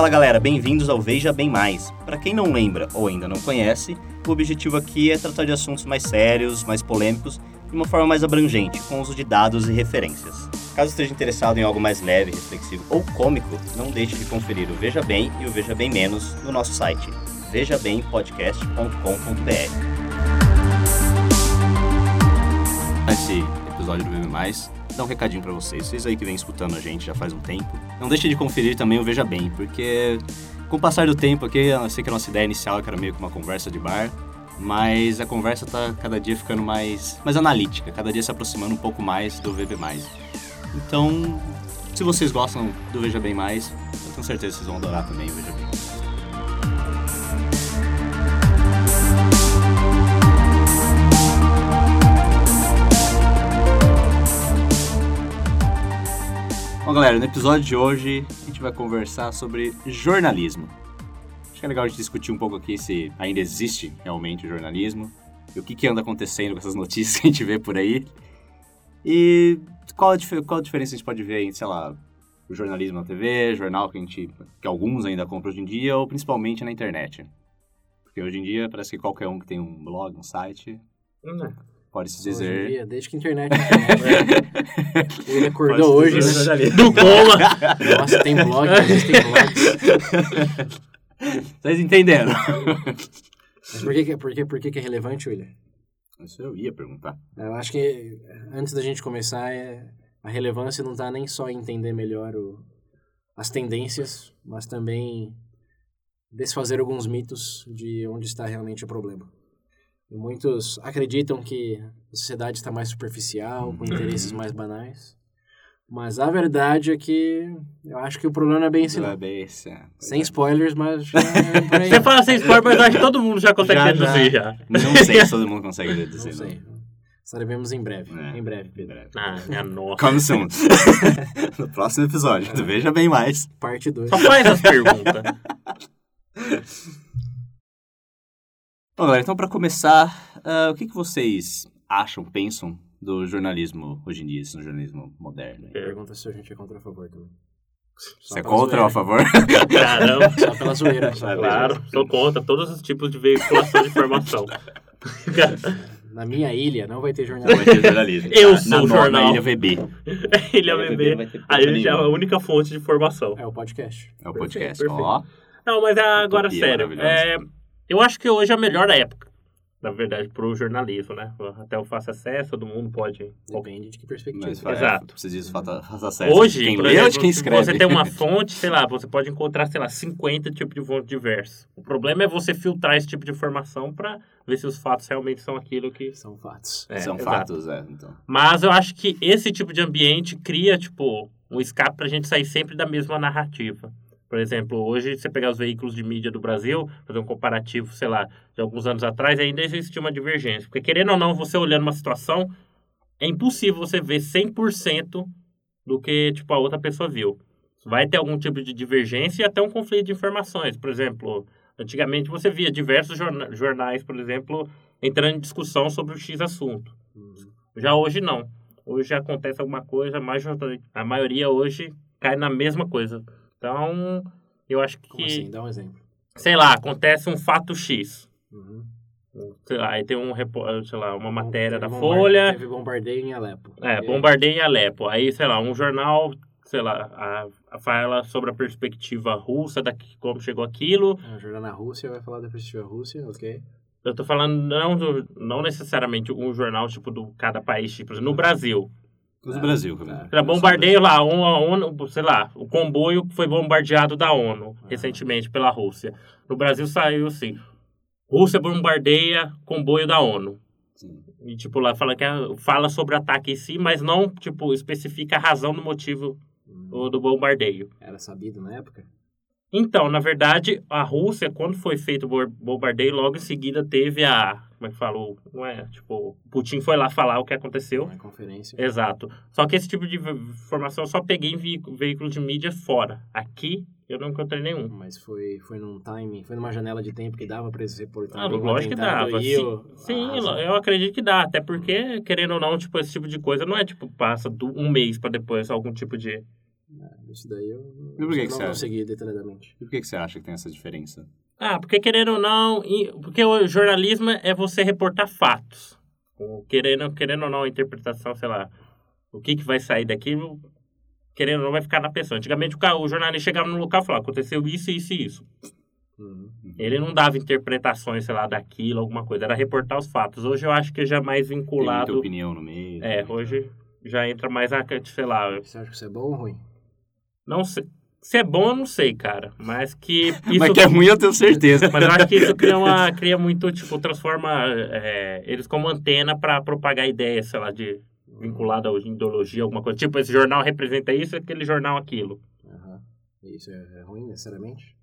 Fala galera, bem-vindos ao Veja Bem Mais. Para quem não lembra ou ainda não conhece, o objetivo aqui é tratar de assuntos mais sérios, mais polêmicos, de uma forma mais abrangente, com o uso de dados e referências. Caso esteja interessado em algo mais leve, reflexivo ou cômico, não deixe de conferir o Veja Bem e o Veja Bem Menos no nosso site, vejabempodcast.com.br. Nesse episódio do VB+, dar um recadinho pra vocês. Vocês aí que vêm escutando a gente já faz um tempo, não deixem de conferir também o Veja Bem, porque com o passar do tempo aqui, eu sei que a nossa ideia inicial era meio que uma conversa de bar, mas a conversa tá cada dia ficando mais analítica, cada dia se aproximando um pouco mais do VB+. Então, se vocês gostam do Veja Bem Mais, eu tenho certeza que vocês vão adorar também o Veja Bem. Bom, galera, no episódio de hoje a gente vai conversar sobre jornalismo. Acho que é legal a gente discutir um pouco aqui se ainda existe realmente o jornalismo, e o que anda acontecendo com essas notícias que a gente vê por aí, e qual a diferença a gente pode ver entre, sei lá, o jornalismo na TV, jornal que alguns ainda compram hoje em dia, ou principalmente na internet. Porque hoje em dia parece que qualquer um que tem um blog, um site... Pode se dizer. Hoje em dia, desde que a internet. Ele acordou hoje. Do coma! Nossa, tem blog, existem blogs. Vocês entenderam? Mas por que é relevante, William? Isso eu ia perguntar. Eu acho que antes da gente começar, a relevância não está nem só em entender melhor as tendências, mas também desfazer alguns mitos de onde está realmente o problema. Muitos acreditam que a sociedade está mais superficial, com interesses mais banais. Mas a verdade é que eu acho que o problema é bem esse. Sem spoilers, mas... Você fala sem spoilers, mas acho que todo mundo já consegue deduzir já. Não sei se todo mundo consegue deduzir. Não sei. Estaremos em breve. É. Em breve, Pedro. Ah, minha nossa. Come soon. No próximo episódio. Tu Veja Bem Mais. Parte 2. Só faz as perguntas. Bom, galera, então para começar, o que vocês acham, pensam do jornalismo hoje em dia, esse jornalismo moderno? Aí? Pergunta se a gente é contra ou a favor também. Você é contra ou a favor? Caramba, só pela zoeira. Só claro, pela zoeira. Sou contra todos os tipos de veiculação de informação. Na minha ilha não vai ter jornalismo. Não vai ter jornalismo. Eu sou o jornal. Na Ilha VB. Ilha VB, a ilha é a única fonte de informação. É o podcast. É o podcast, ó. Não, mas agora sério, eu acho que hoje é a melhor época, na verdade, para o jornalismo, né? Até o fácil acesso, todo mundo pode... Depende de que perspectiva. Mas, exato. Você diz fácil acesso hoje, de quem lê ou de quem escreve. Você tem uma fonte, sei lá, você pode encontrar, sei lá, 50 tipos de fontes diversos. O problema é você filtrar esse tipo de informação para ver se os fatos realmente são aquilo que... São fatos. Então. Mas eu acho que esse tipo de ambiente cria, tipo, um escape para a gente sair sempre da mesma narrativa. Por exemplo, hoje, você pegar os veículos de mídia do Brasil, fazer um comparativo, sei lá, de alguns anos atrás, ainda existia uma divergência. Porque, querendo ou não, você olhando uma situação, é impossível você ver 100% do que, tipo, a outra pessoa viu. Vai ter algum tipo de divergência e até um conflito de informações. Por exemplo, antigamente você via diversos jornais, por exemplo, entrando em discussão sobre o X assunto. Já hoje, não. Hoje acontece alguma coisa, mas a maioria hoje cai na mesma coisa. Então, eu acho que... Como assim? Dá um exemplo. Sei lá, acontece um fato X. Sei lá, aí tem uma matéria da Folha... Teve bombardeio em Aleppo. Bombardeio em Aleppo. Aí, sei lá, um jornal, sei lá, fala sobre a perspectiva russa, como chegou aquilo. É, um jornal na Rússia vai falar da perspectiva russa, ok. Eu tô falando não necessariamente um jornal, tipo, do cada país, tipo, no Brasil. Os do Brasil, cara. Bombardeio lá, a ONU, sei lá, o comboio foi bombardeado da ONU recentemente pela Rússia. No Brasil saiu assim, Rússia bombardeia comboio da ONU. Sim. E tipo, lá fala sobre o ataque em si, mas não, tipo, especifica a razão do motivo do bombardeio. Era sabido na época? Então, na verdade, a Rússia, quando foi feito o bombardeio, logo em seguida teve a... Como é que falou? Não é? Tipo, Putin foi lá falar o que aconteceu. Na conferência. Exato. Só que esse tipo de informação eu só peguei em veículo de mídia fora. Aqui eu não encontrei nenhum. Mas foi num timing, foi numa janela de tempo que dava para esse reportagem. Lógico que dava. Eu acredito que dá. Até porque, querendo ou não, tipo, esse tipo de coisa não é tipo, passa um mês para depois algum tipo de Isso daí eu não consegui detalhadamente. E por que você acha que tem essa diferença? Porque querendo ou não... Porque o jornalismo é você reportar fatos. Querendo ou não, a interpretação, sei lá... O que vai sair daqui, querendo ou não, vai ficar na pessoa. Antigamente, o jornalista chegava no local e falava... Aconteceu isso, isso e isso. Ele não dava interpretações, sei lá, daquilo, alguma coisa. Era reportar os fatos. Hoje eu acho que já é mais vinculado... Tem muita opinião no meio. Hoje já entra mais a... Sei lá... Você acha que isso é bom ou ruim? Não sei. Se é bom, eu não sei, cara. Mas que... Isso... Mas que é ruim, eu tenho certeza. Mas eu acho que isso cria muito, transforma eles como antena pra propagar ideias, sei lá, de vinculada a ideologia, alguma coisa. Tipo, esse jornal representa isso, aquele jornal aquilo. Uhum. Isso é ruim, necessariamente?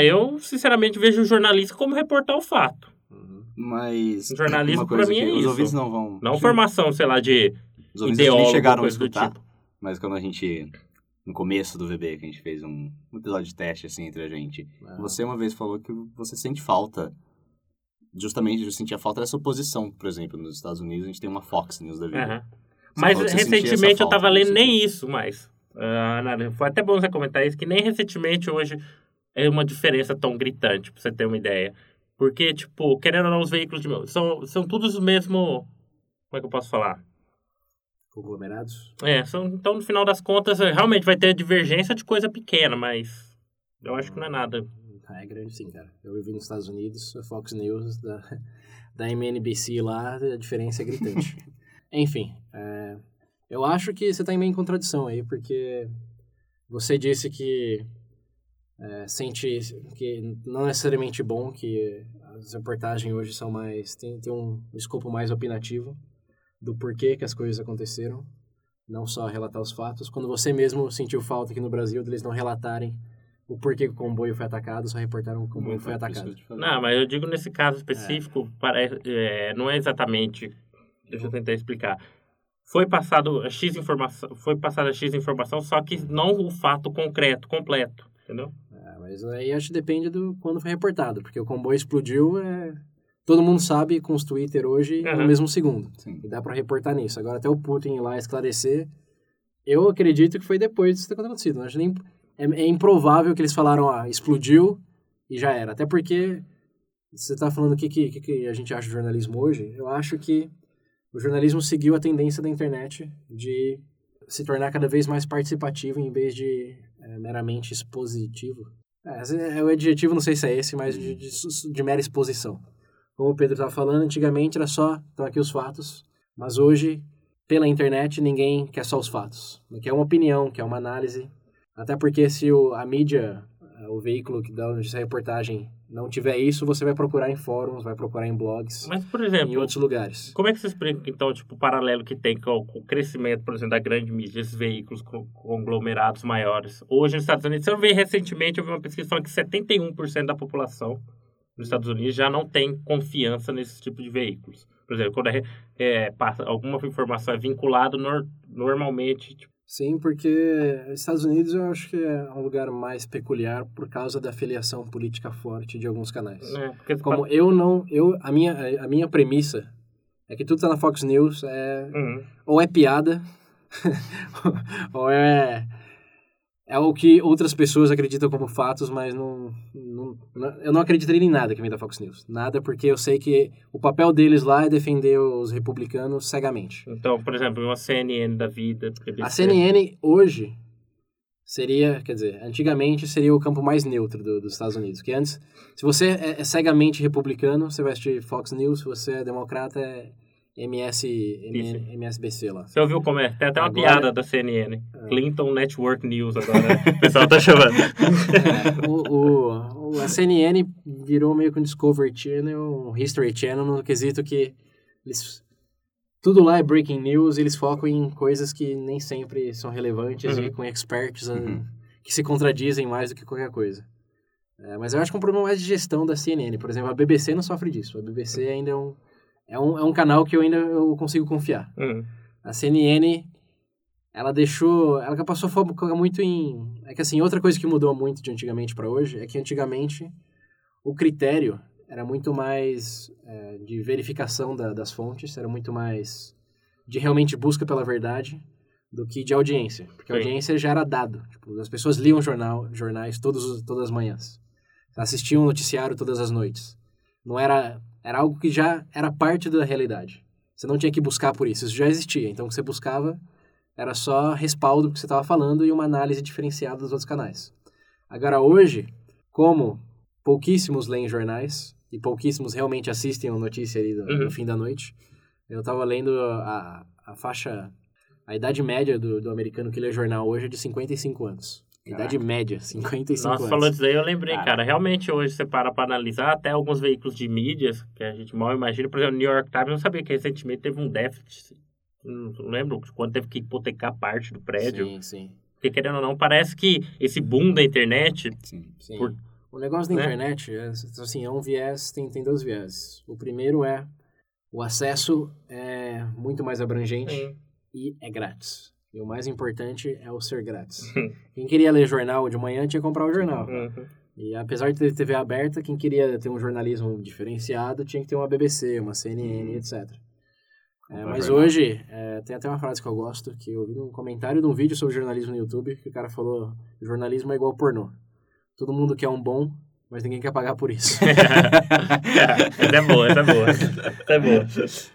Eu, sinceramente, vejo o jornalista como reportar o fato. Uhum. Mas... O jornalismo, pra mim, é isso. Os ouvintes não vão... Não formação, sei lá, de os ideólogo, nem chegaram a escutar, tipo. Mas quando a gente... No começo do VB, que a gente fez um episódio de teste, assim, entre a gente. Você uma vez falou que você sente falta. Justamente, eu sentia falta dessa oposição, por exemplo. Nos Estados Unidos, a gente tem uma Fox News da vida. Mas recentemente eu tava lendo nem isso mais. Foi até bom você comentar isso, que nem recentemente hoje é uma diferença tão gritante, pra você ter uma ideia. Porque, querendo ou não, os veículos de... São todos os mesmos... Como é que eu posso falar? Conglomerados? Então, no final das contas, realmente vai ter divergência de coisa pequena, mas eu acho que não é nada. É grande sim, cara. Eu vivi nos Estados Unidos, a Fox News, da MNBC lá, a diferença é gritante. Enfim, eu acho que você tá em meio em contradição aí, porque você disse que sente que não é necessariamente bom, que as reportagens hoje são mais... Tem um escopo mais opinativo do porquê que as coisas aconteceram, não só relatar os fatos. Quando você mesmo sentiu falta aqui no Brasil deles não relatarem o porquê que o comboio foi atacado, só reportaram o comboio foi atacado. Não, mas eu digo nesse caso específico, não é exatamente... Deixa eu tentar explicar. Foi passada X informação, só que não o fato concreto, completo, entendeu? Mas aí acho que depende do quando foi reportado, porque o comboio explodiu... Todo mundo sabe com os Twitter hoje no mesmo segundo. Sim. E dá pra reportar nisso. Agora até o Putin ir lá esclarecer, eu acredito que foi depois disso ter acontecido. Não acho nem... É improvável que eles falaram, explodiu e já era. Até porque você tá falando o que a gente acha do jornalismo hoje, eu acho que o jornalismo seguiu a tendência da internet de se tornar cada vez mais participativo em vez de meramente expositivo. O adjetivo, não sei se é esse, mas de mera exposição. Como o Pedro estava falando, antigamente era só, estão aqui os fatos, mas hoje, pela internet, ninguém quer só os fatos. Quer uma opinião, quer uma análise. Até porque se a mídia, o veículo que dá essa reportagem, não tiver isso, você vai procurar em fóruns, vai procurar em blogs, mas, por exemplo, em outros lugares. Como é que você explica, então, o paralelo que tem com o crescimento, por exemplo, da grande mídia, esses veículos conglomerados maiores? Hoje, nos Estados Unidos, eu vi uma pesquisa falando que 71% da população nos Estados Unidos já não tem confiança nesse tipo de veículos. Por exemplo, quando passa alguma informação é vinculada normalmente... Sim, porque os Estados Unidos eu acho que é um lugar mais peculiar por causa da filiação política forte de alguns canais. Como a minha premissa é que tudo tá na Fox News ou é piada ou é o que outras pessoas acreditam como fatos, mas eu não acreditaria em nada que vem da Fox News. Nada, porque eu sei que o papel deles lá é defender os republicanos cegamente. Então, por exemplo, uma CNN da vida... A CNN hoje seria, antigamente seria o campo mais neutro dos Estados Unidos. Porque antes, se você é cegamente republicano, você vai assistir Fox News, se você é democrata, é... MSBC lá. Você ouviu como é? Tem até uma piada da CNN. Clinton Network News agora. O pessoal tá chamando. A CNN virou meio que um Discovery Channel, um History Channel, no quesito que tudo lá é breaking news, eles focam em coisas que nem sempre são relevantes e com experts que se contradizem mais do que qualquer coisa. Mas eu acho que é um problema mais de gestão da CNN. Por exemplo, a BBC não sofre disso. A BBC ainda é um canal que eu ainda consigo confiar. A CNN, ela passou foco muito em... É que assim, outra coisa que mudou muito de antigamente para hoje é que antigamente o critério era muito mais de verificação das fontes, era muito mais de realmente busca pela verdade do que de audiência, porque a audiência gera dado. Tipo, as pessoas liam jornais todas as manhãs, assistiam um noticiário todas as noites. Não era algo que já era parte da realidade. Você não tinha que buscar por isso já existia. Então, o que você buscava era só respaldo do que você estava falando e uma análise diferenciada dos outros canais. Agora, hoje, como pouquíssimos leem jornais e pouquíssimos realmente assistem a notícia ali no fim da noite, eu estava lendo a faixa... A idade média do americano que lê jornal hoje é de 55 anos. Caraca. Idade média, 55 anos. Nossa, falou disso aí, eu lembrei, cara. Realmente, hoje, você para analisar, até alguns veículos de mídias, que a gente mal imagina. Por exemplo, o New York Times, eu não sabia que recentemente teve um déficit. Não lembro quando teve que hipotecar parte do prédio. Sim, sim. Porque, querendo ou não, parece que esse boom da internet... Sim, sim. O negócio da internet, assim, é um viés, tem dois viés. O primeiro é, o acesso é muito mais abrangente... Sim. E é grátis. E o mais importante é o ser grátis. Quem queria ler jornal de manhã tinha que comprar o jornal. Uhum. E apesar de ter TV aberta, quem queria ter um jornalismo diferenciado tinha que ter uma BBC, uma CNN, etc. Mas hoje, tem até uma frase que eu gosto, que eu vi num comentário de um vídeo sobre jornalismo no YouTube, que o cara falou, jornalismo é igual pornô. Todo mundo quer um bom, mas ninguém quer pagar por isso. Essa é boa, essa é boa.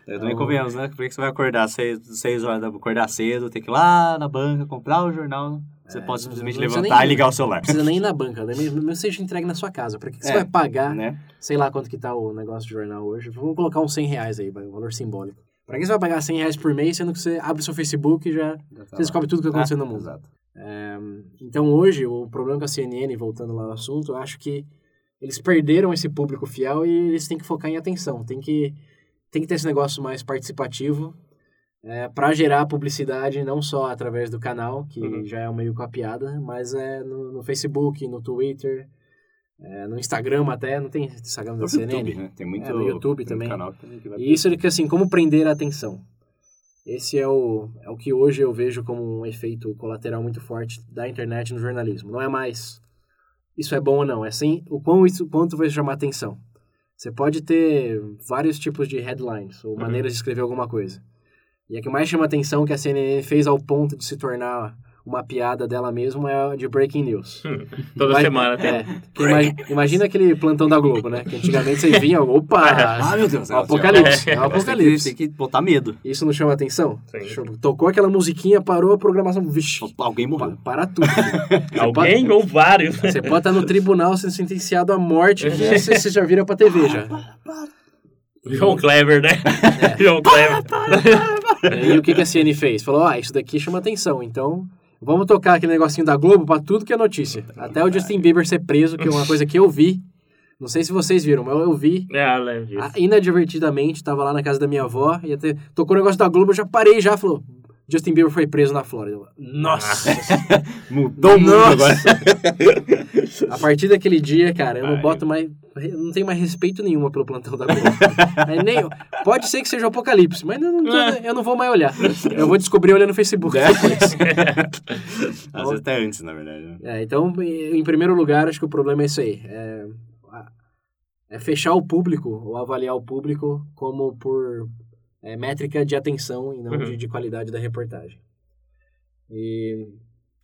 Eu também convenhamos, né? Por que você vai acordar 6 horas da manhã, acordar cedo, ter que ir lá na banca, comprar o jornal? Você pode simplesmente levantar e ligar o celular. Não precisa nem ir na banca, mesmo seja entregue na sua casa. Pra que você vai pagar, né? Sei lá quanto que tá o negócio de jornal hoje. Vamos colocar uns R$100 aí, um valor simbólico. Pra que você vai pagar R$100 por mês, sendo que você abre o seu Facebook e já tá, você descobre tudo o que tá acontecendo no mundo. Exato. Então hoje, o problema com a CNN, voltando lá ao assunto, eu acho que eles perderam esse público fiel e eles têm que focar em atenção. Tem que ter esse negócio mais participativo para gerar publicidade, não só através do canal, que já é meio com a piada, mas no Facebook, no Twitter, no Instagram até. Não tem Instagram da CNN? YouTube, né? Tem muito no YouTube também. Canal que vai... E isso, assim, como prender a atenção. Esse é o que hoje eu vejo como um efeito colateral muito forte da internet no jornalismo. Não é mais... isso é bom ou não, é sim o quanto vai chamar atenção. Você pode ter vários tipos de headlines, ou maneiras de escrever alguma coisa. E a que mais chama atenção que a CNN fez ao ponto de se tornar uma piada dela mesma é de breaking news. Toda semana tem. Imagina aquele plantão da Globo, né? Que antigamente você vinha, meu Deus, apocalipse, é um apocalipse. Tem que botar medo. Isso não chama atenção? Sim. Tocou aquela musiquinha, parou a programação, vixe. Alguém morreu. Para tudo. Alguém ou vários. Você pode estar no tribunal sendo sentenciado à morte, você já vira pra TV já. João Clever, né? João Clever. E o que a CNN fez? Falou, isso daqui chama atenção, então... Vamos tocar aquele negocinho da Globo pra tudo que é notícia. Até o Justin Bieber ser preso, que é uma coisa que eu vi. Não sei se vocês viram, mas eu vi. Eu lembro disso. Inadvertidamente, tava lá na casa da minha avó, e até tocou o negócio da Globo, eu já parei, já falou, Justin Bieber foi preso na Flórida. Nossa! Mudou muito agora. A partir daquele dia, cara, eu não boto mais... Não tenho mais respeito nenhuma pelo plantão da Globo. Pode ser que seja o apocalipse, mas eu não vou mais olhar. Eu vou descobrir olhando no Facebook depois. Às vezes até antes, na verdade. Né? Então, em primeiro lugar, acho que o problema é isso aí. É fechar o público, ou avaliar o público como por métrica de atenção e não de qualidade da reportagem. E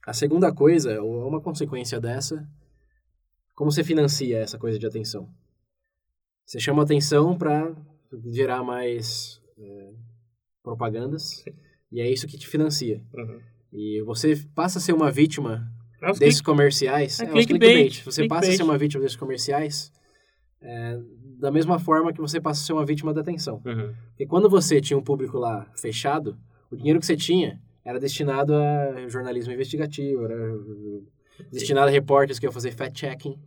a segunda coisa, ou uma consequência dessa... Como você financia essa coisa de atenção? Você chama atenção para gerar mais propagandas, e é isso que te financia. E você passa a ser uma vítima desses comerciais. Os clickbait. Você passa a ser uma vítima desses comerciais da mesma forma que você passa a ser uma vítima da atenção. Porque quando você tinha um público lá fechado, o dinheiro que você tinha era destinado a jornalismo investigativo, destinado a repórteres que iam fazer fact-checking.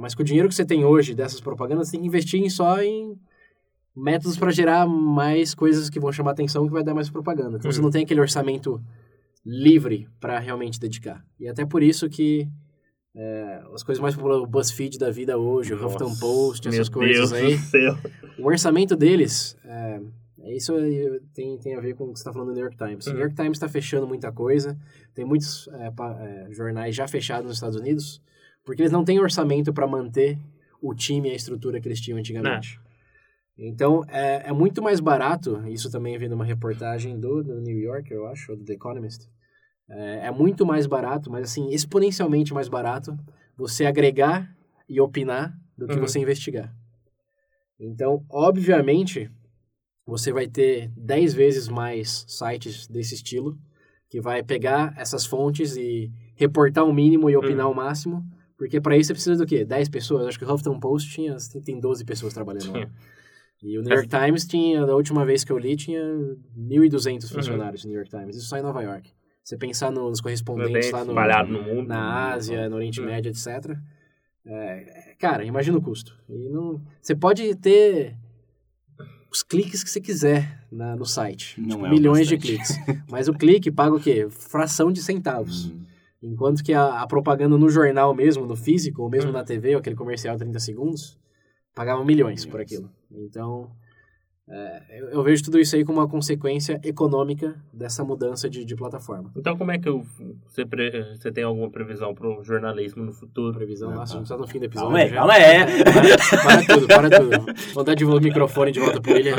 Mas com o dinheiro que você tem hoje dessas propagandas, você tem que investir em métodos para gerar mais coisas que vão chamar atenção, que vai dar mais propaganda. Então, você não tem aquele orçamento livre para realmente dedicar. E até por isso que as coisas mais populares, o BuzzFeed da vida hoje, o Huffington Post, essas coisas Deus aí. Do céu. O orçamento deles, isso tem a ver com o que você está falando do New York Times. O New York Times está fechando muita coisa. Tem muitos jornais já fechados nos Estados Unidos, porque eles não têm orçamento para manter o time e a estrutura que eles tinham antigamente. Então, é muito mais barato, isso também vem numa reportagem do New Yorker, eu acho, ou do The Economist, é muito mais barato, mas assim, exponencialmente mais barato, você agregar e opinar do que você investigar. Então, obviamente, você vai ter 10 vezes mais sites desse estilo, que vai pegar essas fontes e reportar o mínimo e opinar o máximo, porque para isso você precisa do quê? 10 pessoas? Acho que o Huffington Post tem 12 pessoas trabalhando lá. E o New York Times tinha, da última vez que eu li, tinha 1.200 funcionários do New York Times. Isso só em Nova York. Você pensar nos correspondentes lá no mundo, na Ásia, no Oriente Médio, etc. Cara, imagina o custo. E você pode ter os cliques que você quiser no site. Não tipo, milhões de cliques. Mas o clique paga o quê? Fração de centavos. Enquanto que a propaganda no jornal mesmo, no físico, ou mesmo na TV, aquele comercial de 30 segundos, pagava milhões por aquilo. Então, eu vejo tudo isso aí como uma consequência econômica dessa mudança de plataforma. Então, como é que você tem alguma previsão para o jornalismo no futuro? Previsão? Nossa, não está no fim do episódio. Para tudo. Vou dar de volta o microfone de volta para ele.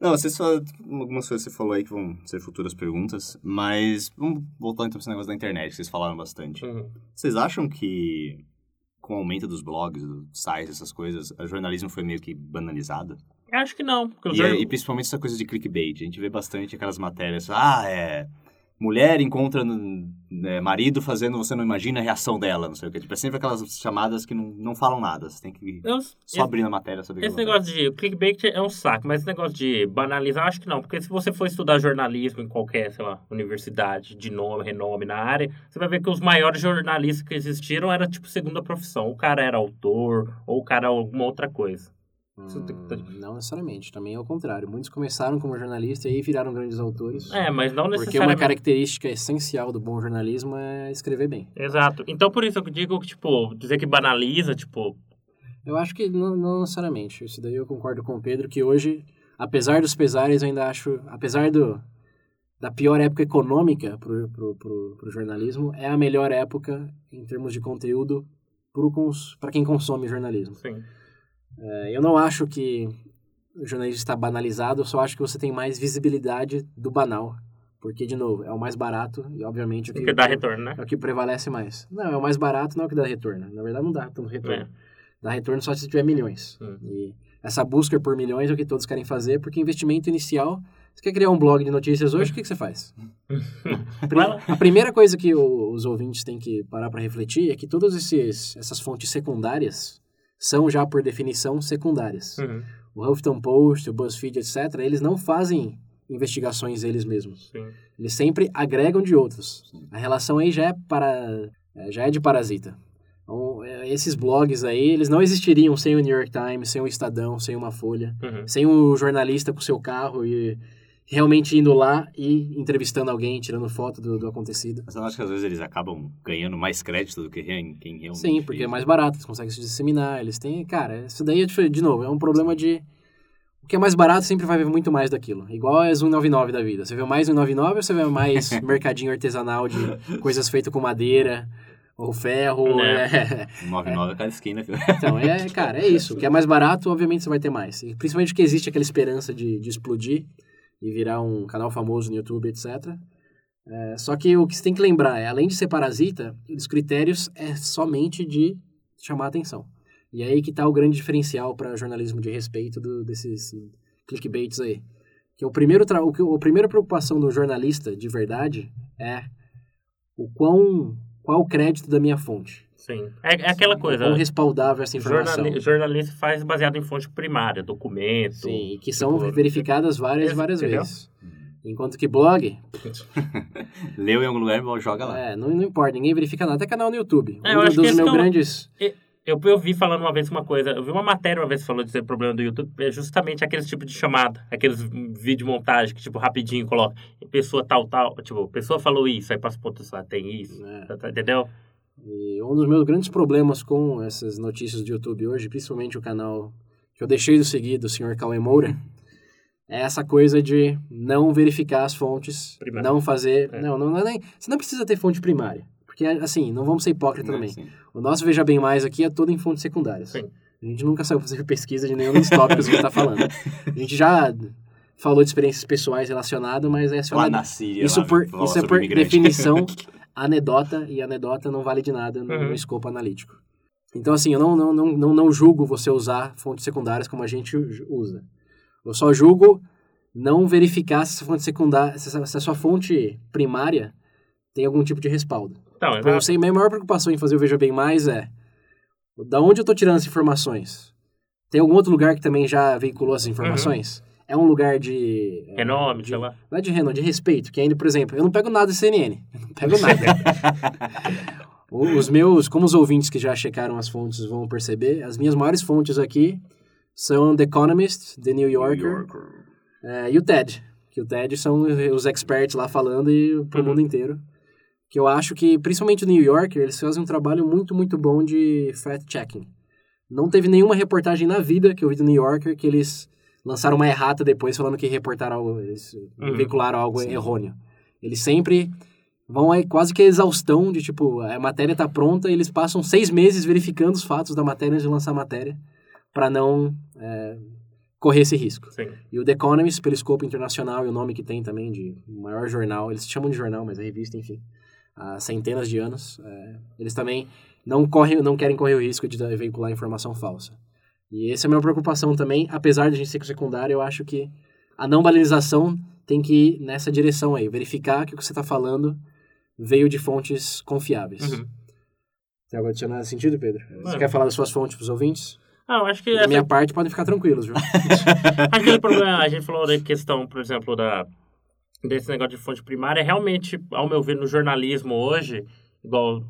Não, você só... Algumas coisas que você falou aí que vão ser futuras perguntas, mas vamos voltar então para esse negócio da internet, que vocês falaram bastante. Vocês acham que... com o aumento dos blogs, dos sites, essas coisas, o jornalismo foi meio que banalizado? Acho que não. E principalmente essa coisa de clickbait. A gente vê bastante aquelas matérias, mulher encontra marido fazendo, você não imagina a reação dela, não sei o que. Tipo, é sempre aquelas chamadas que não falam nada. Você tem que só abrir na matéria. Esse negócio de clickbait é um saco, mas esse negócio de banalizar, acho que não. Porque se você for estudar jornalismo em qualquer, sei lá, universidade de nome, renome na área, você vai ver que os maiores jornalistas que existiram era tipo segunda profissão. O cara era autor, ou o cara alguma outra coisa. Não necessariamente, também é o contrário. Muitos começaram como jornalista e aí viraram grandes autores. Mas não necessariamente. Porque uma característica essencial do bom jornalismo é escrever bem. Exato. Então, por isso eu digo que, tipo, dizer que banaliza, tipo... Eu acho que não necessariamente. Isso daí eu concordo com o Pedro, que hoje, apesar dos pesares, eu ainda acho... Apesar da pior época econômica pro jornalismo, é a melhor época em termos de conteúdo para quem consome jornalismo. Sim. Eu não acho que o jornalismo está banalizado, eu só acho que você tem mais visibilidade do banal. Porque, de novo, é o mais barato e, obviamente, o que dá retorno, né? É o que prevalece mais. Não, é o mais barato, não é o que dá retorno. Na verdade, não dá tanto retorno. Dá retorno só se tiver milhões. E essa busca por milhões é o que todos querem fazer, porque investimento inicial... Você quer criar um blog de notícias hoje, o que você faz? A primeira coisa que os ouvintes têm que parar para refletir é que todas essas fontes secundárias... são já, por definição, secundárias. O Huffington Post, o BuzzFeed, etc., eles não fazem investigações eles mesmos. Eles sempre agregam de outros. A relação aí já é de parasita. Então, esses blogs aí, eles não existiriam sem o New York Times, sem o Estadão, sem uma Folha, sem o jornalista com seu carro e... realmente indo lá e entrevistando alguém, tirando foto do acontecido. Mas eu acho que às vezes eles acabam ganhando mais crédito do que quem realmente... Sim, porque é mais barato, eles conseguem se disseminar, eles têm... Cara, isso daí, de novo, é um problema de... O que é mais barato sempre vai ver muito mais daquilo. Igual as 199 da vida. Você vê mais 199 ou você vê mais mercadinho artesanal de coisas feitas com madeira... ou ferro, 99 a cada esquina, filho. Então, cara, é isso. O que é mais barato, obviamente, você vai ter mais. E principalmente que existe aquela esperança de explodir... e virar um canal famoso no YouTube, etc. Só que o que você tem que lembrar é, além de ser parasita, os critérios é somente de chamar a atenção. E aí que está o grande diferencial para jornalismo de respeito desses clickbaits aí. Que a primeira preocupação do jornalista, de verdade, é qual o crédito da minha fonte. Sim. É aquela coisa. Como respaldável essa informação. O jornalista faz baseado em fonte primária, documento. Sim, que são verificadas várias vezes. Enquanto que blog... Leu em algum lugar e joga lá. Não importa, ninguém verifica nada. Até canal no YouTube. Um dos meus grandes... Eu vi falando uma vez uma coisa, eu vi uma matéria uma vez que falou de ser problema do YouTube, é justamente aquele tipo de chamada, aqueles vídeo montagem que, tipo, rapidinho coloca, pessoa tal, tipo, pessoa falou isso, aí passa pro outro site, tem isso, entendeu? E um dos meus grandes problemas com essas notícias do YouTube hoje, principalmente o canal que eu deixei de seguir, do Sr. Cauê Moura, é essa coisa de não verificar as fontes, não fazer... Você não precisa ter fonte primária, porque, assim, não vamos ser hipócritas também. O nosso Veja Bem Mais aqui é todo em fontes secundárias. Sim. A gente nunca saiu fazer pesquisa de nenhum dos tópicos que a gente tá falando. A gente já falou de experiências pessoais relacionadas, mas é só... Isso é por definição anedota, e anedota não vale de nada no escopo analítico. Então, assim, eu não julgo você usar fontes secundárias como a gente usa. Eu só julgo não verificar se a sua fonte primária tem algum tipo de respaldo. Não, tipo, eu sei, minha maior preocupação em fazer o Veja Bem Mais é da onde eu estou tirando essas informações? Tem algum outro lugar que também já veiculou essas informações? É um lugar de... renome, sei lá. Não é de renome, de respeito. Que ainda, por exemplo, eu não pego nada de CNN. Eu não pego nada. Como os ouvintes que já checaram as fontes vão perceber, as minhas maiores fontes aqui são The Economist, The New Yorker, e o TED. Que o TED são os experts lá falando e pro mundo inteiro. Que eu acho que, principalmente o New Yorker, eles fazem um trabalho muito, muito bom de fact-checking. Não teve nenhuma reportagem na vida que eu vi do New Yorker que eles lançaram uma errata depois falando que reportaram algo, eles veicularam algo errôneo. Eles sempre vão quase que a exaustão de, tipo, a matéria tá pronta e eles passam 6 meses verificando os fatos da matéria antes de lançar a matéria para não correr esse risco. Sim. E o The Economist, pelo escopo internacional e o nome que tem também de maior jornal, eles chamam de jornal, mas é revista, enfim, há centenas de anos, eles também não querem correr o risco de veicular informação falsa. E essa é a minha preocupação também, apesar de a gente ser secundário, eu acho que a não banalização tem que ir nessa direção aí, verificar que o que você está falando veio de fontes confiáveis. Tem algo adicionado nesse sentido, Pedro? Você quer falar das suas fontes para os ouvintes? Não, acho que... Da minha parte, podem ficar tranquilos, viu? Aquele problema, a gente falou da questão, por exemplo, desse negócio de fonte primária, realmente, ao meu ver, no jornalismo hoje, igual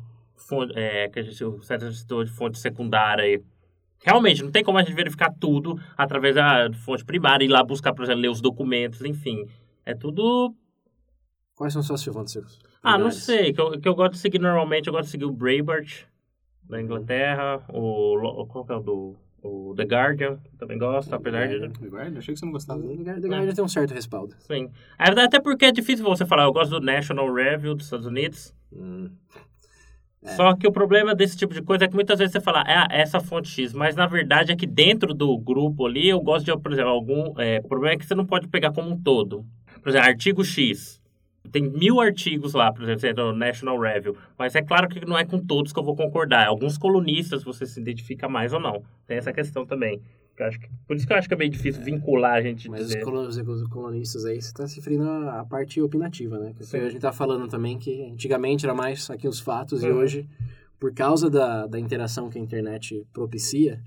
que a gente citou de fonte secundária aí, realmente, não tem como a gente verificar tudo através da fonte primária, ir lá buscar, por exemplo, ler os documentos, enfim. É tudo... Quais são suas fontes? Não sei. Que eu gosto de seguir normalmente, eu gosto de seguir o Breitbart, da Inglaterra, qual que é o do... O The Guardian, também gosto, apesar de... The Guardian? Achei que você não gostava. The Guardian tem um certo respaldo. Sim. Até porque é difícil você falar, eu gosto do National Review dos Estados Unidos. Só que o problema desse tipo de coisa é que muitas vezes você fala, essa fonte X, mas na verdade é que dentro do grupo ali, eu gosto de, por exemplo, o problema é que você não pode pegar como um todo. Por exemplo, artigo X. Tem 1000 artigos lá, por exemplo, no National Review. Mas é claro que não é com todos que eu vou concordar. Alguns colunistas você se identifica mais ou não. Tem essa questão também. Por isso que eu acho que é meio difícil vincular a gente... Mas os colunistas aí, você está se referindo à parte opinativa, né? Porque a gente está falando também que antigamente era mais aqui os fatos e hoje, por causa da interação que a internet propicia,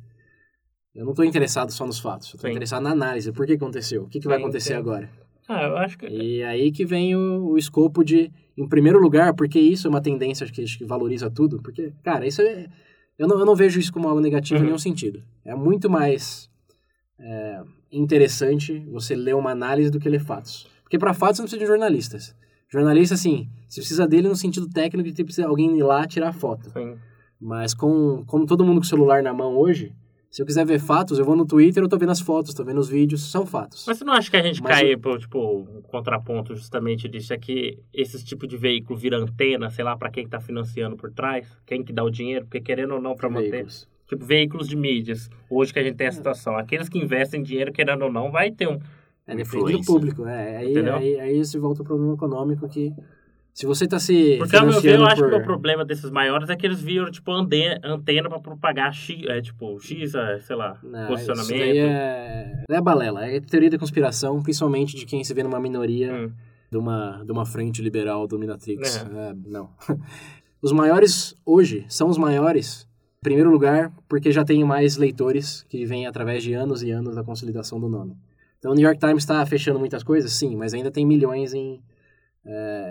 eu não estou interessado só nos fatos. Eu estou interessado na análise. Por que aconteceu? O que vai acontecer agora? Eu acho que... E aí que vem o escopo de, em primeiro lugar, porque isso é uma tendência que valoriza tudo, porque, cara, isso é... Eu não vejo isso como algo negativo em nenhum sentido. É muito mais interessante você ler uma análise do que ler fatos. Porque para fatos você não precisa de jornalistas. Jornalista, assim, você precisa dele no sentido técnico de ter alguém ir lá tirar foto. Sim. Mas como todo mundo com o celular na mão hoje... Se eu quiser ver fatos, eu vou no Twitter, eu tô vendo as fotos, tô vendo os vídeos, são fatos. Mas você não acha que a gente cai por, tipo, um contraponto justamente disso? É que esse tipo de veículo vira antena, sei lá, pra quem tá financiando por trás? Quem que dá o dinheiro? Porque querendo ou não pra manter... Veículos. Tipo, veículos de mídias. Hoje que a gente tem a situação. Aqueles que investem dinheiro, querendo ou não, vai ter um... Depende do público, né? Aí se volta o problema econômico que... Se você tá se... Porque, ao meu ver, eu acho que o problema desses maiores é que eles viram, tipo, antena pra propagar X, sei lá, posicionamento. Isso daí é balela. É teoria da conspiração, principalmente de quem se vê numa minoria de uma frente liberal dominatrix. Não. Os maiores hoje são os maiores, em primeiro lugar, porque já tem mais leitores que vêm através de anos e anos da consolidação do nome. Então, o New York Times tá fechando muitas coisas? Sim, mas ainda tem milhões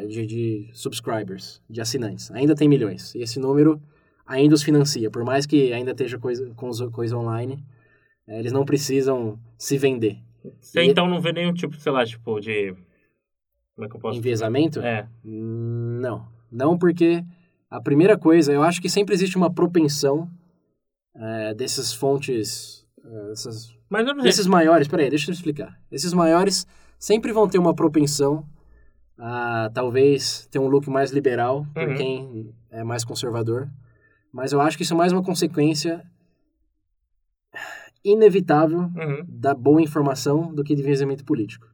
de subscribers, de assinantes. Ainda tem milhões. E esse número ainda os financia. Por mais que ainda esteja coisa online, eles não precisam se vender. Então não vê nenhum tipo, sei lá, tipo de... Como é que eu posso... Enviesamento? Não. Não porque a primeira coisa, eu acho que sempre existe uma propensão dessas fontes... Mas eu não sei. Esses maiores, peraí, deixa eu explicar. Esses maiores sempre vão ter uma propensão talvez ter um look mais liberal por quem é mais conservador, mas eu acho que isso é mais uma consequência inevitável da boa informação do que de enviesamento político.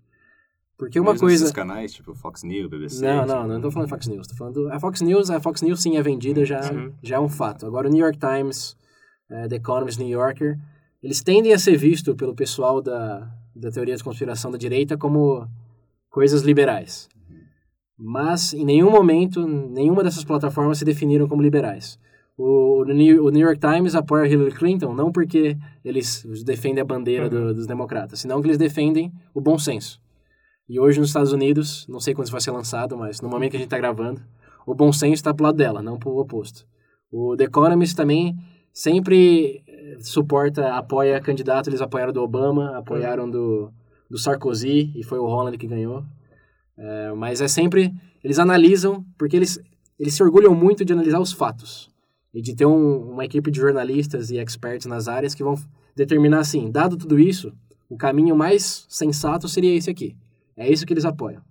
Porque uma mesmo coisa... Esses canais, tipo Fox News, BBC... Não estou falando Fox News. Estou falando... A Fox News sim é vendida, já é um fato. Agora o New York Times, The Economist, New Yorker, eles tendem a ser vistos pelo pessoal da teoria de conspiração da direita como coisas liberais. Uhum. Mas em nenhum momento, nenhuma dessas plataformas se definiram como liberais. O New York Times apoia Hillary Clinton não porque eles defendem a bandeira dos democratas, senão que eles defendem o bom senso. E hoje nos Estados Unidos, não sei quando isso vai ser lançado, mas no momento que a gente está gravando, o bom senso está pro lado dela, não pro oposto. O The Economist também sempre apoia candidato, eles apoiaram do Obama, apoiaram do Sarkozy, e foi o Holland que ganhou. É, mas é sempre, eles analisam, porque eles se orgulham muito de analisar os fatos. E de ter uma equipe de jornalistas e experts nas áreas que vão determinar assim, dado tudo isso, o caminho mais sensato seria esse aqui. É isso que eles apoiam.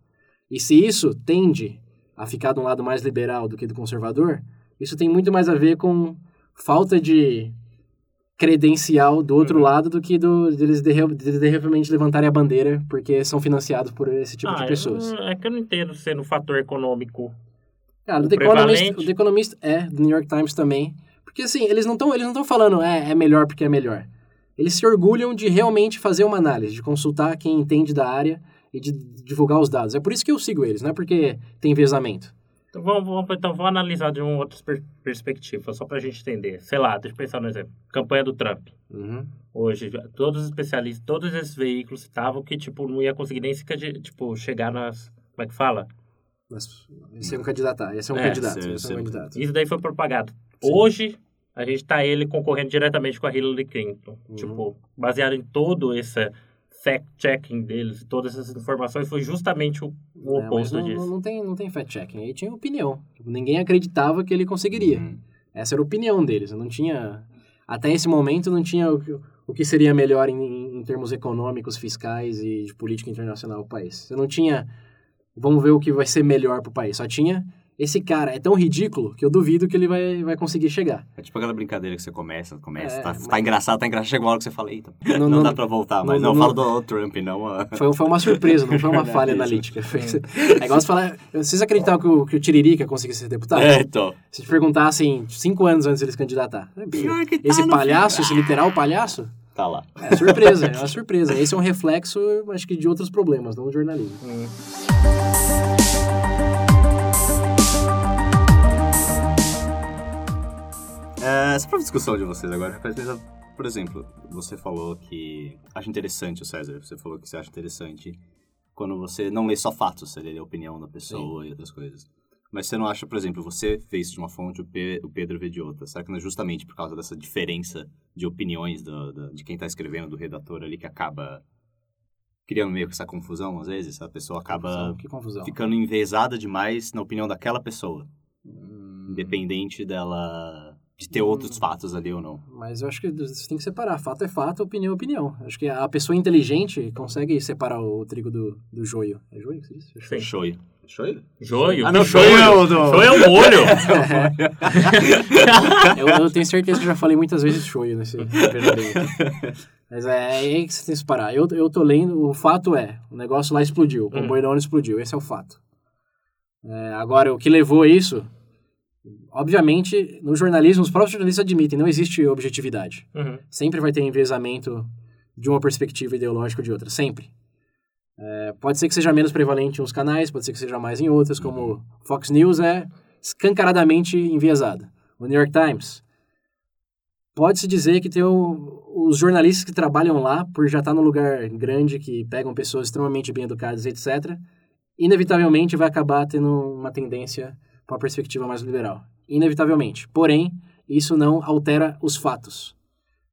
E se isso tende a ficar de um lado mais liberal do que do conservador, isso tem muito mais a ver com falta de credencial do outro lado do que deles de repente levantarem a bandeira porque são financiados por esse tipo de pessoas. É que eu não entendo sendo um fator econômico. Cara, o The Economist do New York Times também. Porque assim, eles não estão falando é melhor porque é melhor. Eles se orgulham de realmente fazer uma análise, de consultar quem entende da área e de divulgar os dados. É por isso que eu sigo eles, não é porque tem enviesamento. Então vamos analisar de uma outra perspectiva, só pra gente entender. Sei lá, deixa eu pensar no exemplo. Campanha do Trump. Hoje, todos os especialistas, todos esses veículos estavam que, tipo, não ia conseguir nem chegar nas... Como é que fala? Esse é um candidato. Esse é um candidato. Isso daí foi propagado. Sim. Hoje, a gente tá concorrendo diretamente com a Hillary Clinton. Tipo, baseado em todo esse... fact-checking deles, todas essas informações foi justamente o oposto disso. Não tem fact-checking, aí tinha opinião. Ninguém acreditava que ele conseguiria. Essa era a opinião deles. Não tinha, até esse momento, não tinha o que seria melhor em termos econômicos, fiscais e de política internacional do país. Você não tinha, vamos ver o que vai ser melhor pro país. Só tinha, esse cara é tão ridículo que eu duvido que ele vai conseguir chegar. É tipo aquela brincadeira que você começa, tá engraçado, chega uma hora que você fala, eita, não dá pra voltar, mas não falo do Trump, não. Foi uma surpresa, não foi uma falha analítica. É igual você falar, vocês acreditavam que o Tiririca conseguisse ser deputado? É, então. Se te perguntassem 5 anos antes deles candidatar, pior que tá esse palhaço, esse literal palhaço, tá lá. É surpresa, é uma surpresa. Esse é um reflexo, acho que de outros problemas, não do jornalismo. Essa foi a discussão de vocês agora. Por exemplo, você falou que acha interessante, o César, você falou que você acha interessante quando você não lê só fatos, você lê a opinião da pessoa e outras coisas. Mas você não acha, por exemplo, você fez de uma fonte, o Pedro vê de outra. Será que não é justamente por causa dessa diferença de opiniões de quem está escrevendo, do redator ali, que acaba criando meio que essa confusão às vezes? A pessoa acaba ficando envezada demais na opinião daquela pessoa, independente dela... de ter outros fatos ali ou não. Mas eu acho que você tem que separar. Fato é fato, opinião é opinião. Acho que a pessoa inteligente consegue separar o trigo do joio. É joio que isso? Sim, joio. Joio? Joio. Ah, não, joio é o molho. Eu tenho certeza que eu já falei muitas vezes joio nesse período. Mas é aí que você tem que separar. Eu tô lendo, o fato o negócio lá explodiu, o comboio da ONU explodiu, esse é o fato. É, agora, o que levou a isso... Obviamente, no jornalismo, os próprios jornalistas admitem, não existe objetividade. Sempre vai ter enviesamento de uma perspectiva ideológica ou de outra, sempre. É, pode ser que seja menos prevalente em uns canais, pode ser que seja mais em outros, como Fox News é escancaradamente enviesada. O New York Times, pode-se dizer que tem os jornalistas que trabalham lá, por já estar num lugar grande, que pegam pessoas extremamente bem educadas, etc., inevitavelmente vai acabar tendo uma tendência... para uma perspectiva mais liberal, inevitavelmente. Porém, isso não altera os fatos.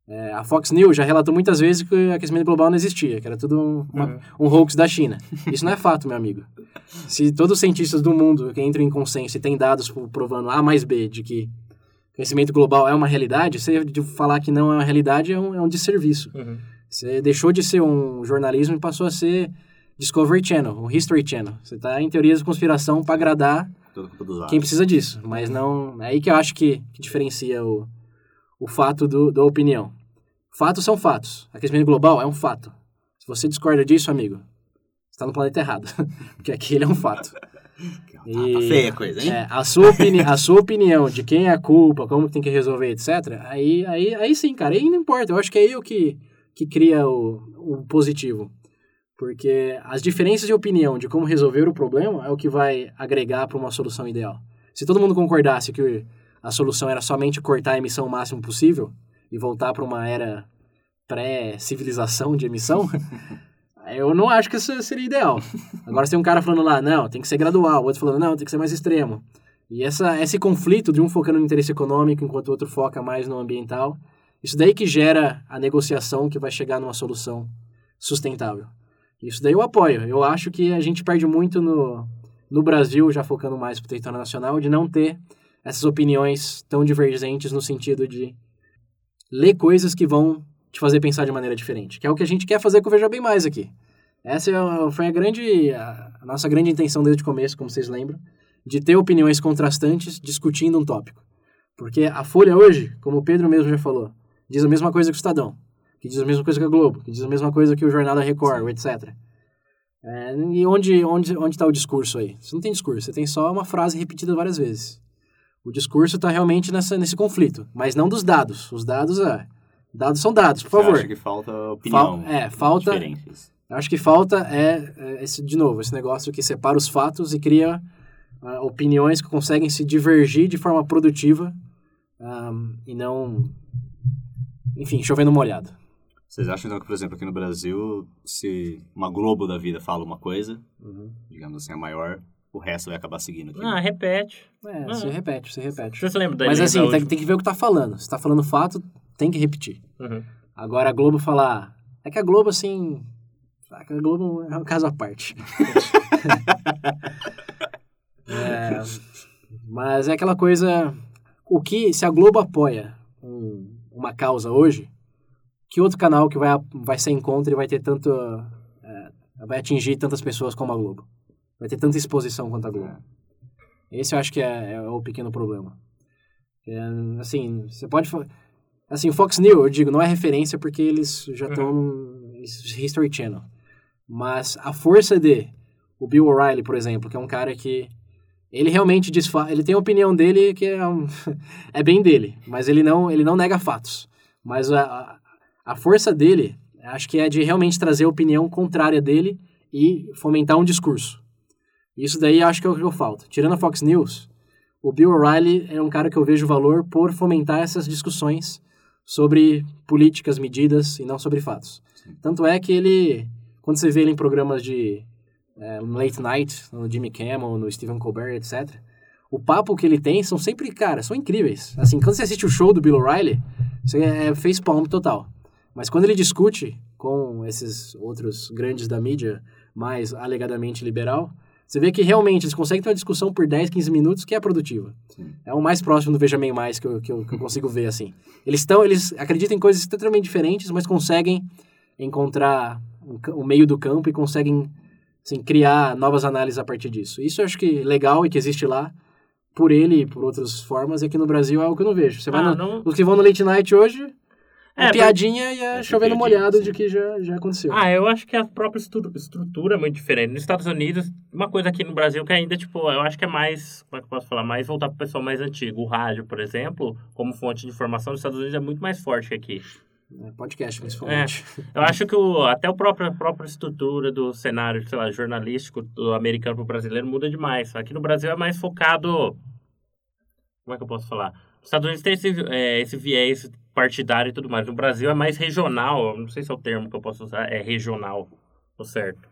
É, a Fox News já relatou muitas vezes que o aquecimento global não existia, que era tudo um hoax da China. Isso não é fato, meu amigo. Se todos os cientistas do mundo que entram em consenso e têm dados provando A mais B de que aquecimento global é uma realidade, você falar que não é uma realidade é um desserviço. Você deixou de ser um jornalismo e passou a ser Discovery Channel, o History Channel. Você está em teorias de conspiração para agradar quem precisa disso, mas não... É aí que eu acho que diferencia o fato da opinião. Fatos são fatos. Aquecimento global é um fato. Se você discorda disso, amigo, você está no planeta errado. Porque aquele é um fato. E, tá feia a coisa, hein? É, a sua opinião de quem é a culpa, como tem que resolver, etc. Aí sim, cara. Aí não importa. Eu acho que é eu que cria o positivo. Porque as diferenças de opinião de como resolver o problema é o que vai agregar para uma solução ideal. Se todo mundo concordasse que a solução era somente cortar a emissão o máximo possível e voltar para uma era pré-civilização de emissão, eu não acho que isso seria ideal. Agora, se tem um cara falando lá, não, tem que ser gradual, o outro falando, não, tem que ser mais extremo. E esse conflito de um focando no interesse econômico enquanto o outro foca mais no ambiental, isso daí que gera a negociação que vai chegar numa solução sustentável. Isso daí eu apoio. Eu acho que a gente perde muito no Brasil, já focando mais para o território nacional, de não ter essas opiniões tão divergentes no sentido de ler coisas que vão te fazer pensar de maneira diferente, que é o que a gente quer fazer com o Veja Bem Mais aqui. Essa foi a nossa grande intenção desde o começo, como vocês lembram, de ter opiniões contrastantes discutindo um tópico. Porque a Folha hoje, como o Pedro mesmo já falou, diz a mesma coisa que o Estadão, que diz a mesma coisa que a Globo, que diz a mesma coisa que o Jornal da Record, etc. E onde está o discurso aí? Você não tem discurso, você tem só uma frase repetida várias vezes. O discurso está realmente nesse conflito, mas não dos dados. Os dados, dados são dados, por favor. Eu acho que falta opinião. Falta... Eu acho que falta esse negócio que separa os fatos e cria opiniões que conseguem se divergir de forma produtiva e não... Enfim, chovendo molhado. Vocês acham, então, que, por exemplo, aqui no Brasil, se uma Globo da vida fala uma coisa, digamos assim, a maior... O resto vai acabar seguindo aqui. Ah, repete. Você repete. Você se lembra daí? Mas assim, tem que ver o que tá falando. Se tá falando fato, tem que repetir. Uhum. Agora a Globo falar... É que a Globo, assim... A Globo é um caso à parte. Mas é aquela coisa... Se a Globo apoia uma causa hoje, que outro canal que vai ser encontro e vai ter tanto... vai atingir tantas pessoas como a Globo? Vai ter tanta exposição quanto a Globo. Esse eu acho que é o pequeno problema. Assim, você pode... Assim, o Fox News, eu digo, não é referência porque eles já estão no History Channel. Mas a força de o Bill O'Reilly, por exemplo, que é um cara que... Ele realmente diz... Ele tem a opinião dele que é bem dele. Mas ele não nega fatos. Mas a força dele, acho que é de realmente trazer a opinião contrária dele e fomentar um discurso. Isso daí acho que é o que eu falto. Tirando a Fox News, o Bill O'Reilly é um cara que eu vejo valor por fomentar essas discussões sobre políticas, medidas e não sobre fatos. Sim. Tanto é que ele, quando você vê ele em programas de late night, no Jimmy Kimmel, no Stephen Colbert, etc., o papo que ele tem são sempre, cara, são incríveis. Assim, quando você assiste o show do Bill O'Reilly, você face palm total. Mas quando ele discute com esses outros grandes da mídia, mais alegadamente liberal... Você vê que realmente eles conseguem ter uma discussão por 10, 15 minutos que é produtiva. Sim. É o mais próximo do Veja Bem Mais que eu consigo ver, assim. Eles acreditam em coisas totalmente diferentes, mas conseguem encontrar o meio do campo e conseguem, assim, criar novas análises a partir disso. Isso eu acho que é legal e que existe lá, por ele e por outras formas, e aqui no Brasil é algo que eu não vejo. Você Os que vão no Late Night hoje... É piadinha e é chovendo molhado de que já aconteceu. Eu acho que a própria estrutura é muito diferente. Nos Estados Unidos, uma coisa aqui no Brasil que ainda, tipo, eu acho que é mais, como é que eu posso falar, mais voltar pro pessoal mais antigo. O rádio, por exemplo, como fonte de informação nos Estados Unidos é muito mais forte que aqui. Podcast, principalmente. Eu acho que até a própria estrutura do cenário, sei lá, jornalístico do americano pro brasileiro muda demais. Aqui no Brasil é mais focado... Como é que eu posso falar? Os Estados Unidos tem esse viés partidário e tudo mais. No Brasil é mais regional, não sei se é o termo que eu posso usar, é regional, ou certo?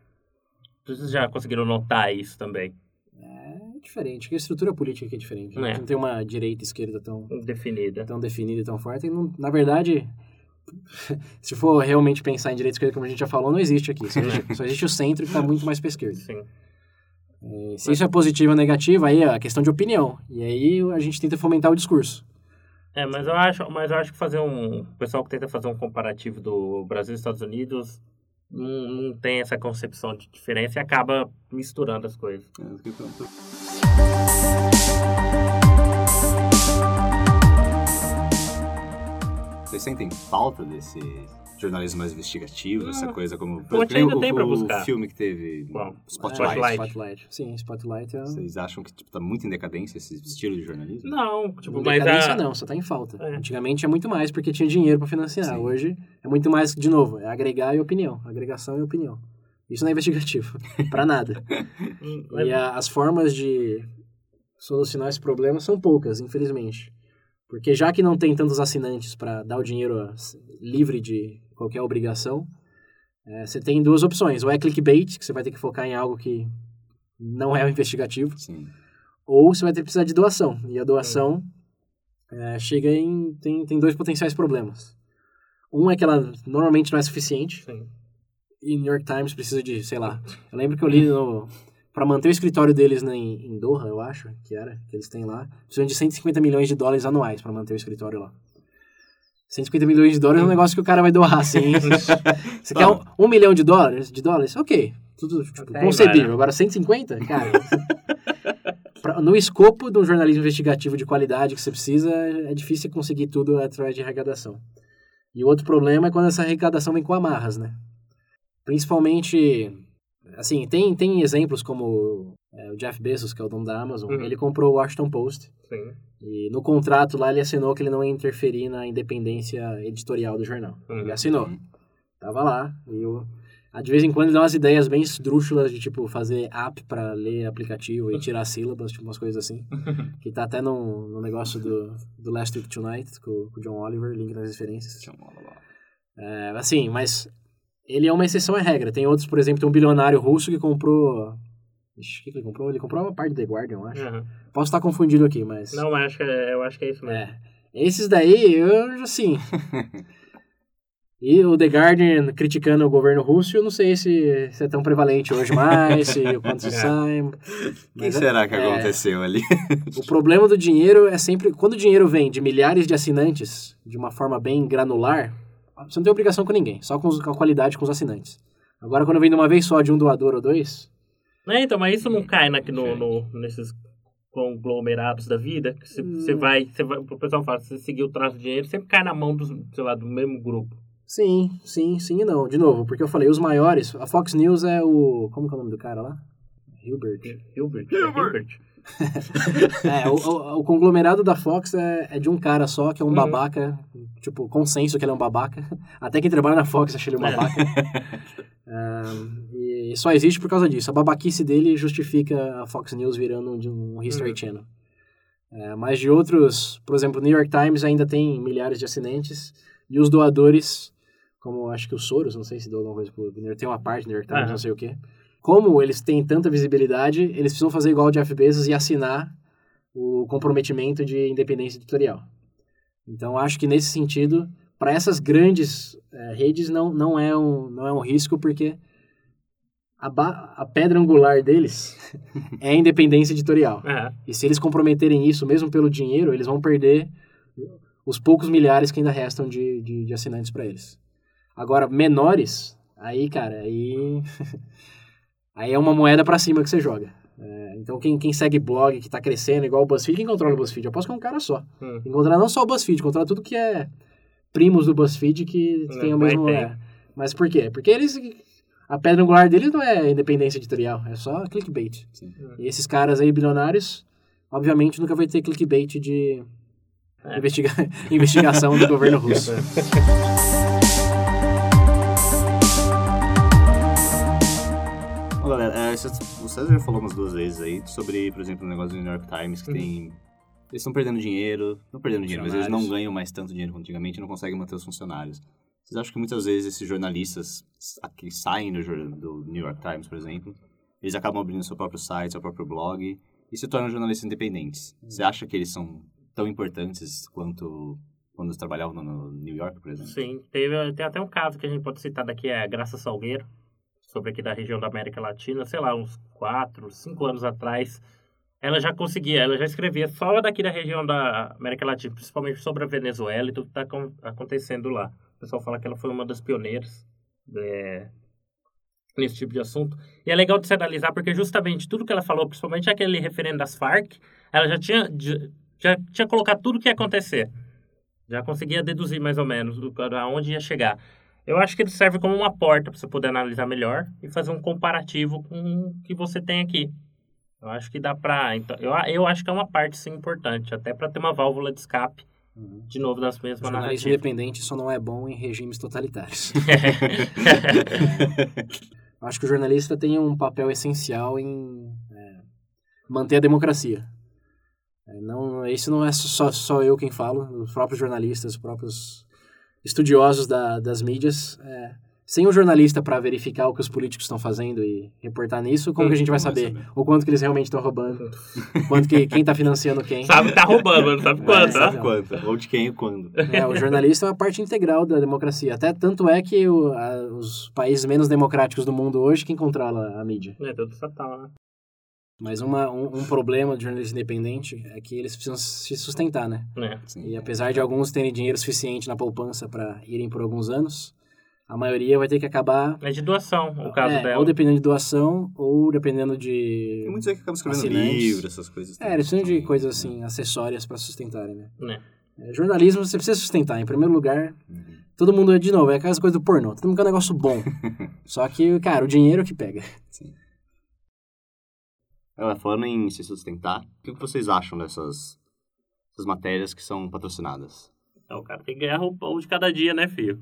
Vocês já conseguiram notar isso também? É diferente, porque a estrutura política aqui é diferente. Não tem uma direita e esquerda tão definida e tão forte. E não, na verdade, se for realmente pensar em direita e esquerda, como a gente já falou, não existe aqui. Só existe o centro que está muito mais para a esquerda. Sim. E se isso é positivo ou negativo, aí é questão de opinião. E aí a gente tenta fomentar o discurso. Mas eu acho que fazer o pessoal que tenta fazer um comparativo do Brasil e Estados Unidos não tem essa concepção de diferença e acaba misturando as coisas. Vocês sentem falta desse jornalismo mais investigativo, essa coisa como... Onde ainda tem pra buscar. O filme que teve Spotlight. Sim, Spotlight. Vocês acham que tá muito em decadência esse estilo de jornalismo? Não. Não, só tá em falta. É. Antigamente é muito mais porque tinha dinheiro pra financiar. Sim. Hoje é muito mais, de novo, é agregar e opinião. Agregação e opinião. Isso não é investigativo. Pra nada. E as formas de solucionar esse problema são poucas, infelizmente. Porque já que não tem tantos assinantes para dar o dinheiro livre de qualquer obrigação, você tem duas opções. Ou é clickbait, que você vai ter que focar em algo que não é investigativo. Sim. Ou você vai ter que precisar de doação. E a doação tem dois potenciais problemas. Um é que ela normalmente não é suficiente. Sim. E New York Times precisa de, sei lá... Eu lembro que eu li no... Para manter o escritório deles em Doha, eu acho, que eles têm lá, precisam de $150 milhões anuais para manter o escritório lá. $150 milhões é um negócio que o cara vai doar, assim. Você quer $1 milhão? Ok. Tudo concebível. Agora 150? Cara. No escopo de um jornalismo investigativo de qualidade que você precisa, é difícil conseguir tudo através de arrecadação. E o outro problema é quando essa arrecadação vem com amarras, né? Principalmente... Assim, tem exemplos como o Jeff Bezos, que é o dono da Amazon, ele comprou o Washington Post. Sim. E no contrato lá ele assinou que ele não ia interferir na independência editorial do jornal. Ele assinou. Tava lá. E de vez em quando ele dá umas ideias bem esdrúxulas de, tipo, fazer app pra ler aplicativo e tirar sílabas, tipo, umas coisas assim. Que tá até no negócio do Last Week Tonight, com o John Oliver, link nas referências. Assim, mas... Ele é uma exceção à regra. Tem outros, por exemplo, tem um bilionário russo que comprou... Ixi, o que ele comprou? Ele comprou uma parte do The Guardian, eu acho. Uhum. Posso estar confundido aqui, mas... Não, mas eu acho que é isso mesmo. Esses daí, assim... E o The Guardian criticando o governo russo, eu não sei se é tão prevalente hoje mais, se o quanto se sai... Quem será que aconteceu ali? O problema do dinheiro é sempre... Quando o dinheiro vem de milhares de assinantes, de uma forma bem granular... Você não tem obrigação com ninguém, só com a qualidade com os assinantes. Agora, quando vem de uma vez só de um doador ou dois... Então, mas isso não cai nesses conglomerados da vida. Que você vai, o pessoal fala, se você seguir o traço de dinheiro, sempre cai na mão do mesmo grupo. Sim e não. De novo, porque eu falei, os maiores... A Fox News é o... Como que é o nome do cara lá? Hilbert. O conglomerado da Fox é de um cara só, que é um babaca, tipo, consenso que ele é um babaca. Até quem trabalha na Fox acha ele um babaca. E só existe por causa disso. A babaquice dele justifica a Fox News virando um History Channel. Mas de outros, por exemplo, o New York Times ainda tem milhares de assinantes, e os doadores, como acho que o Soros, não sei se deu alguma coisa pro New York, tem uma parte do New York Times, não sei o quê. Como eles têm tanta visibilidade, eles precisam fazer igual o Jeff Bezos e assinar o comprometimento de independência editorial. Então, acho que nesse sentido, para essas grandes redes, não é um risco, porque a pedra angular deles é a independência editorial. E se eles comprometerem isso, mesmo pelo dinheiro, eles vão perder os poucos milhares que ainda restam de assinantes para eles. Agora, menores, aí... Aí é uma moeda pra cima que você joga. Então, quem segue blog, que tá crescendo, igual o BuzzFeed, quem controla o BuzzFeed? Eu aposto que é um cara só. Encontrar não só o BuzzFeed, encontrar tudo que é primos do BuzzFeed que tem o mesmo... Mas por quê? Porque eles... A pedra angular deles não é independência editorial, é só clickbait. Sim. E esses caras aí, bilionários, obviamente nunca vai ter clickbait de investigação do governo russo. Galera, o César já falou umas duas vezes aí sobre, por exemplo, o negócio do New York Times, que tem... Eles estão perdendo dinheiro, mas eles não ganham mais tanto dinheiro quanto antigamente e não conseguem manter os funcionários. Vocês acham que muitas vezes esses jornalistas que saem do New York Times, por exemplo, eles acabam abrindo seu próprio site, seu próprio blog e se tornam jornalistas independentes? Você acha que eles são tão importantes quanto... Quando eles trabalhavam no New York, por exemplo? Sim, tem até um caso que a gente pode citar daqui, é a Graça Salgueiro. Sobre aqui da região da América Latina, sei lá, uns 4, 5 anos atrás, ela já escrevia só daqui da região da América Latina, principalmente sobre a Venezuela e tudo que está acontecendo lá. O pessoal fala que ela foi uma das pioneiras nesse tipo de assunto. E é legal de se analisar, porque justamente tudo que ela falou, principalmente aquele referendo das Farc, ela já tinha colocado tudo o que ia acontecer. Já conseguia deduzir mais ou menos aonde ia chegar. Eu acho que ele serve como uma porta para você poder analisar melhor e fazer um comparativo com o que você tem aqui. Eu acho que dá para... Então, eu acho que é uma parte, sim, importante, até para ter uma válvula de escape, de novo, das mesmas narrativas. Jornalismo independente só não é bom em regimes totalitários. Acho que o jornalista tem um papel essencial em manter a democracia. Não, isso não é só eu quem falo, os próprios jornalistas, os próprios estudiosos das mídias. Sem um jornalista para verificar o que os políticos estão fazendo e reportar nisso, como que a gente vai saber? O quanto que eles realmente estão roubando, quanto que quem está financiando quem. Sabe que está roubando, mas não sabe quanto. Sabe quanto, ou de quem e quando. O jornalista é uma parte integral da democracia. Até tanto é que os países menos democráticos do mundo hoje, quem controla a mídia? É todo estatal, né? Mas um problema de jornalista independente é que eles precisam se sustentar, né? E apesar de alguns terem dinheiro suficiente na poupança para irem por alguns anos, a maioria vai ter que acabar... É de doação, o caso dela. Ou dependendo de doação, ou dependendo de... Tem muitos aí que acabam escrevendo livro, essas coisas. Eles precisam de coisas assim, acessórias para sustentarem, né? Jornalismo, você precisa sustentar, em primeiro lugar. Todo mundo, de novo, é aquelas coisas do pornô. Todo mundo quer um negócio bom. Só que, cara, o dinheiro que pega. Sim. Falando em se sustentar, o que vocês acham dessas matérias que são patrocinadas? O cara tem que ganhar o pão de cada dia, né, filho?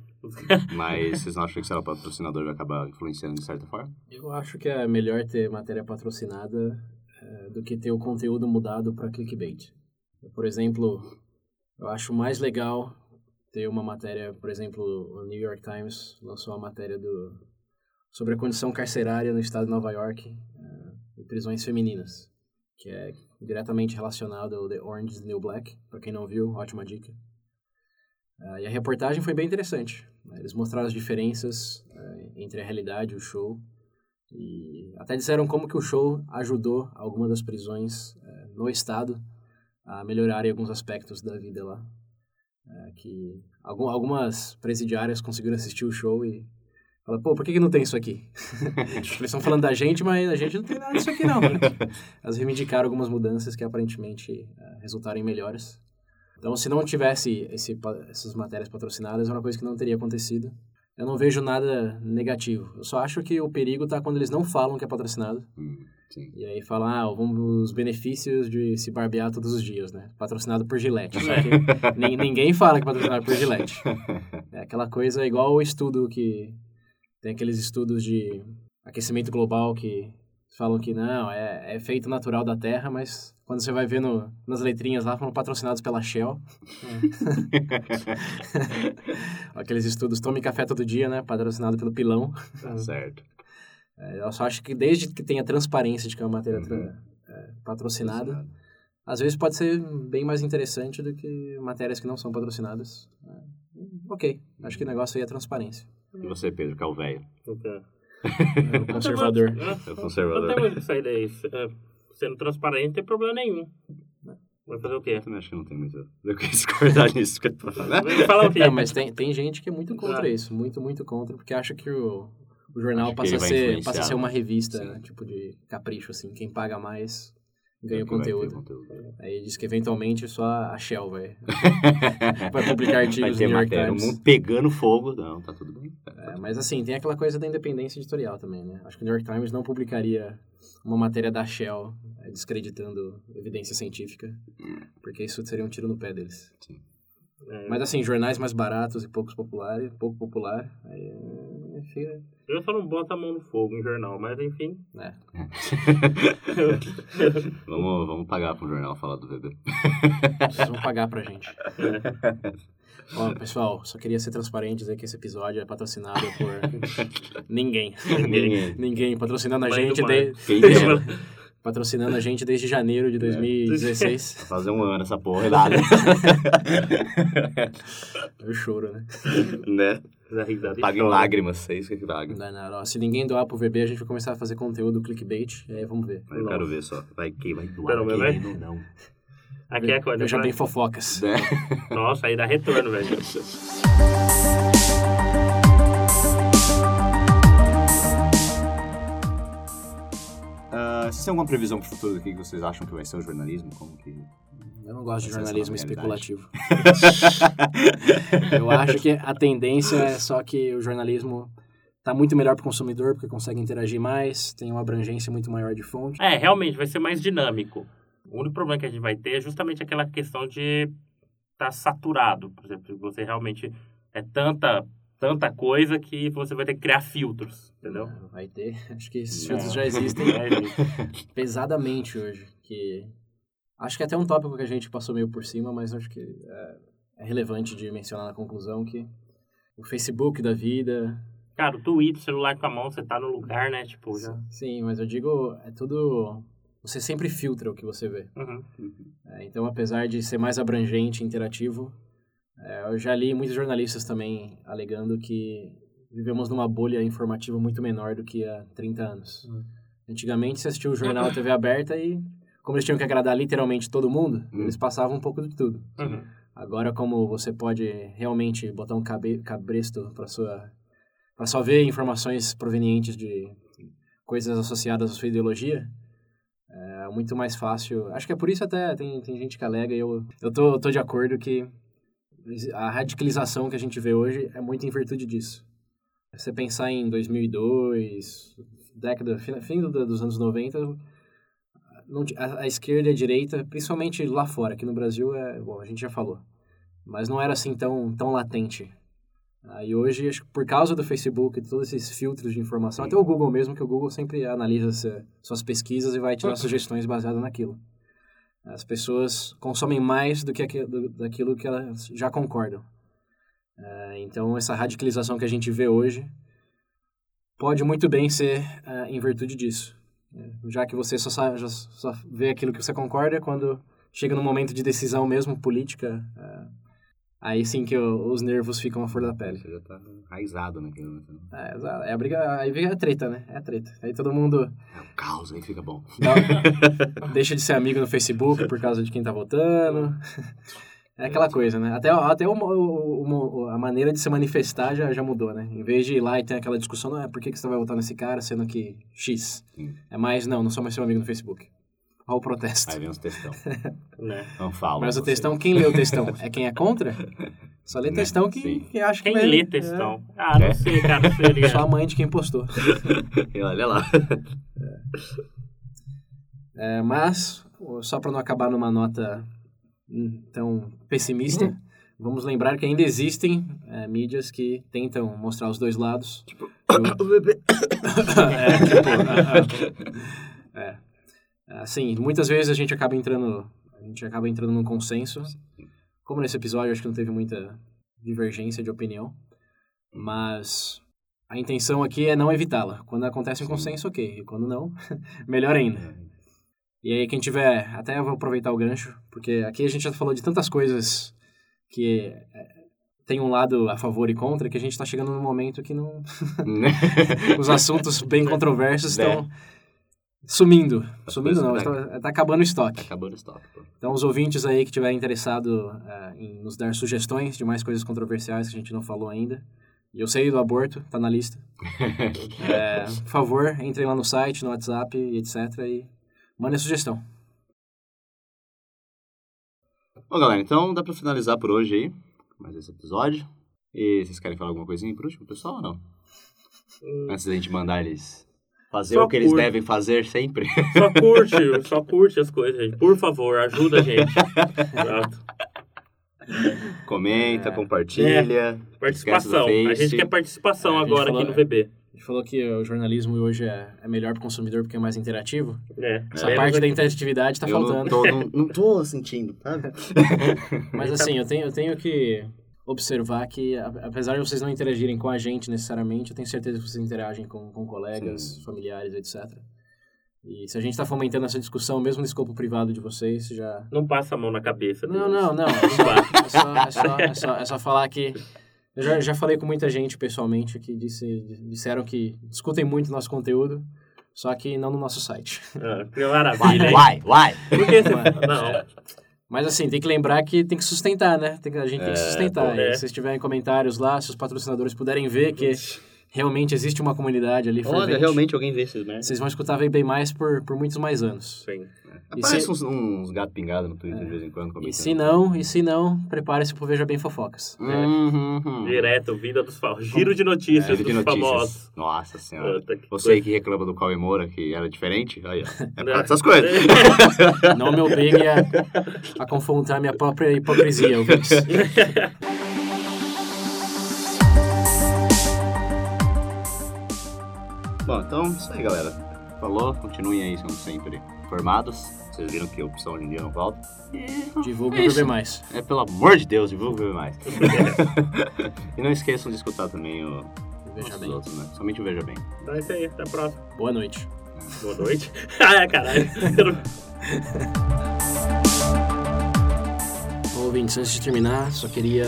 Mas vocês não acham que se era patrocinador vai acabar influenciando de certa forma? Eu acho que é melhor ter matéria patrocinada do que ter o conteúdo mudado para clickbait. Por exemplo, eu acho mais legal ter uma matéria, por exemplo, o New York Times lançou uma matéria sobre a condição carcerária no estado de Nova York e prisões femininas, que é diretamente relacionado ao The Orange is the New Black. Para quem não viu, ótima dica. E a reportagem foi bem interessante. Eles mostraram as diferenças entre a realidade e o show. E até disseram como que o show ajudou algumas das prisões no estado a melhorarem alguns aspectos da vida lá. Que algumas presidiárias conseguiram assistir o show e falaram, pô, por que não tem isso aqui? Eles estão falando da gente, mas a gente não tem nada disso aqui não. Elas reivindicaram algumas mudanças que aparentemente resultaram em melhoras. Então, se não tivesse essas matérias patrocinadas, é uma coisa que não teria acontecido. Eu não vejo nada negativo. Eu só acho que o perigo está quando eles não falam que é patrocinado. Sim. E aí falam, os benefícios de se barbear todos os dias, né? Patrocinado por Gillette. Só que ninguém fala que é patrocinado por Gillette. É aquela coisa igual o estudo que... Tem aqueles estudos de aquecimento global que falam que não, é efeito natural da Terra, mas... Quando você vai ver nas letrinhas lá, foram patrocinados pela Shell. Aqueles estudos, tome café todo dia, né? Patrocinado pelo Pilão. Tá certo. Eu só acho que desde que tenha transparência de que é uma matéria patrocinada, às vezes pode ser bem mais interessante do que matérias que não são patrocinadas. Acho que o negócio aí é transparência. E você, Pedro, que é o velho? Conservador. É o conservador. Não tem muito que sair daí. Sendo transparente, não tem problema nenhum. Vai fazer o quê? Eu também acho que não tem muito... Eu queria discordar nisso. Mas tem gente que é muito contra isso. Muito, muito contra. Porque acha que o jornal passa a ser uma revista, né? Tipo de capricho, assim. Quem paga mais ganha o conteúdo. Aí diz que, eventualmente, só a Shell vai publicar artigos no New York Times. O mundo pegando fogo. Não, tá tudo bem. Mas, assim, tem aquela coisa da independência editorial também, né? Acho que o New York Times não publicaria... uma matéria da Shell descreditando evidência científica, porque isso seria um tiro no pé deles. Sim. Mas assim, jornais mais baratos e pouco popular, aí fica... Eu só não boto a mão no fogo em jornal, mas enfim... Vamos pagar pro jornal falar do VB. Vocês vão pagar pra gente. Bom, pessoal, só queria ser transparente e dizer que esse episódio é patrocinado por ninguém patrocinando a gente patrocinando a gente desde janeiro de 2016. Fazer um ano essa porra, nada. Eu choro, né? Paga em lágrimas, é isso que paga. Não, se ninguém doar pro VB, a gente vai começar a fazer conteúdo clickbait, aí vamos ver. Eu quero ver só, vai doar, quem não. Aqui é a coisa. Veja Bem Fofocas. Nossa, aí dá retorno, velho. Vocês têm alguma previsão pro futuro do que vocês acham que vai ser o jornalismo? Como que Eu não gosto de jornalismo especulativo. Eu acho que a tendência é só que o jornalismo tá muito melhor pro consumidor, porque consegue interagir mais, tem uma abrangência muito maior de fonte. É, realmente, vai ser mais dinâmico. O único problema que a gente vai ter é justamente aquela questão de tá saturado. Por exemplo, você realmente é tanta coisa que você vai ter que criar filtros, entendeu? Vai ter. Acho que esses filtros já existem pesadamente hoje. Que acho que é até um tópico que a gente passou meio por cima, mas acho que é relevante de mencionar na conclusão que o Facebook da vida... Cara, o Twitter, celular com a mão, você tá no lugar, né? Tipo, já... Sim, mas eu digo, é tudo... Você sempre filtra o que você vê. Uhum. Então, apesar de ser mais abrangente, interativo, eu já li muitos jornalistas também alegando que vivemos numa bolha informativa muito menor do que há 30 anos. Uhum. Antigamente, você assistia o jornal à TV aberta e, como eles tinham que agradar literalmente todo mundo, eles passavam um pouco de tudo. Uhum. Agora, como você pode realmente botar um cabresto para só ver informações provenientes de coisas associadas à sua ideologia, é muito mais fácil. Acho que é por isso até tem gente que alega, e eu tô de acordo que a radicalização que a gente vê hoje é muito em virtude disso. Você pensar em 2002, fim dos anos 90, a esquerda e a direita, principalmente lá fora, aqui no Brasil, bom, a gente já falou, mas não era assim tão latente. E hoje, acho que por causa do Facebook e todos esses filtros de informação, até o Google mesmo, que o Google sempre analisa suas pesquisas e vai tirar sugestões baseadas naquilo. As pessoas consomem mais do que daquilo que elas já concordam. Então, essa radicalização que a gente vê hoje pode muito bem ser em virtude disso. Já que você só vê aquilo que você concorda, quando chega no momento de decisão mesmo, política... Aí sim que os nervos ficam à flor da pele. Você já tá enraizado naquilo, né? Exato. É a briga, aí vem a treta, né? É a treta. Aí todo mundo... É o caos, aí fica bom. Deixa de ser amigo no Facebook por causa de quem tá votando. É aquela coisa, né? Até a maneira de se manifestar já mudou, né? Em vez de ir lá e ter aquela discussão, não, por que você vai votar nesse cara, sendo que X? Sim. É mais, não sou mais seu amigo no Facebook. Olha o protesto. Aí vem os textão. Não fala. Mas o textão, quem lê o textão? É quem é contra? Só lê textão quem acha que lê. Quem lê textão? Ah, não sei, cara. Seria. Só a mãe de quem postou. Olha lá. Mas, só para não acabar numa nota tão pessimista, vamos lembrar que ainda existem mídias que tentam mostrar os dois lados. Tipo, o bebê. Assim, muitas vezes a gente acaba entrando num consenso. Como nesse episódio, acho que não teve muita divergência de opinião. Mas a intenção aqui é não evitá-la. Quando acontece um consenso, ok. E quando não, melhor ainda. E aí, quem tiver... Até eu vou aproveitar o gancho, porque aqui a gente já falou de tantas coisas que... tem um lado a favor e contra, que a gente está chegando num momento que não... Os assuntos bem controversos estão... Sumindo não, está acabando o estoque. Está acabando o estoque, pô. Então, os ouvintes aí que estiverem interessados em nos dar sugestões de mais coisas controversiais que a gente não falou ainda, e eu sei do aborto, está na lista, por favor, entrem lá no site, no WhatsApp, etc. e mandem a sugestão. Bom, galera, então dá para finalizar por hoje aí, mais esse episódio. E vocês querem falar alguma coisinha por último, pessoal, ou não? Antes da gente mandar eles... Fazer só o que eles devem fazer sempre. Só curte as coisas, gente. Por favor, ajuda a gente. Exato. Comenta, compartilha. Participação. A gente quer participação agora aqui no VB. A gente falou que o jornalismo hoje é melhor pro consumidor porque é mais interativo. Essa parte da interatividade tá faltando. Não tô sentindo, tá? Mas assim, eu tenho que observar que, apesar de vocês não interagirem com a gente necessariamente, eu tenho certeza que vocês interagem com colegas, familiares, etc. E se a gente está fomentando essa discussão, mesmo no escopo privado de vocês, já... Não passa a mão na cabeça. Não. É só falar que... Eu já falei com muita gente pessoalmente que disseram que discutem muito o nosso conteúdo, só que não no nosso site. Que maravilha, hein? Uai! Por que você... Mas assim, tem que lembrar que tem que sustentar, né? A gente tem que sustentar. Se vocês tiverem comentários lá, se os patrocinadores puderem ver que realmente existe uma comunidade ali fervente. Olha, realmente alguém vê esses, né? Vocês vão escutar Veja Bem Mais por muitos mais anos. Sim. Aparece se... uns gatos pingados no Twitter de vez em quando. Comentando. E se não, prepare-se pro Veja Bem Fofocas. Direto, vida dos famosos. Giro de notícias dos famosos. Nossa senhora. Que reclama do Cauê Moura, que era diferente, olha, é pra essas coisas. Não me obrigue a confrontar minha própria hipocrisia, eu penso. Bom, então, isso aí, galera. Falou, continuem aí, sendo sempre informados. Vocês viram que a opção hoje em dia não falta. Divulga o VB+. Pelo amor de Deus, divulga o VB+. E não esqueçam de escutar também o... Veja Bem. Outros, né? Somente o Veja Bem. Então é isso aí, até a próxima. Boa noite. Boa noite? Ah, caralho. Bom, ouvintes, antes de terminar, só queria...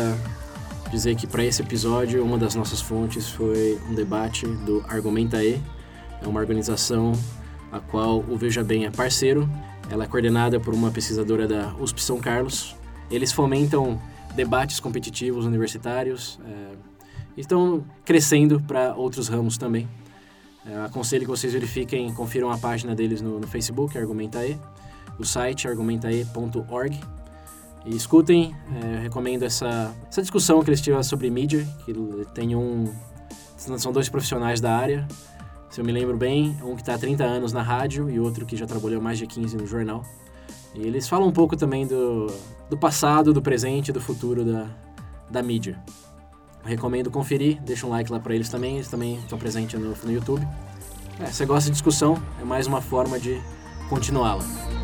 dizer que para esse episódio uma das nossas fontes foi um debate do Argumenta E, é uma organização a qual o Veja Bem é parceiro, ela é coordenada por uma pesquisadora da USP São Carlos, eles fomentam debates competitivos universitários e estão crescendo para outros ramos também. Aconselho que vocês verifiquem, confiram a página deles no Facebook, Argumenta E, o site argumentae.org. E escutem, recomendo essa discussão que eles tiveram sobre mídia, que tem são dois profissionais da área, se eu me lembro bem, um que está há 30 anos na rádio e outro que já trabalhou mais de 15 no jornal. E eles falam um pouco também do passado, do presente e do futuro da mídia. Recomendo conferir, deixa um like lá para eles também estão presentes no YouTube. Se você gosta de discussão, é mais uma forma de continuá-la.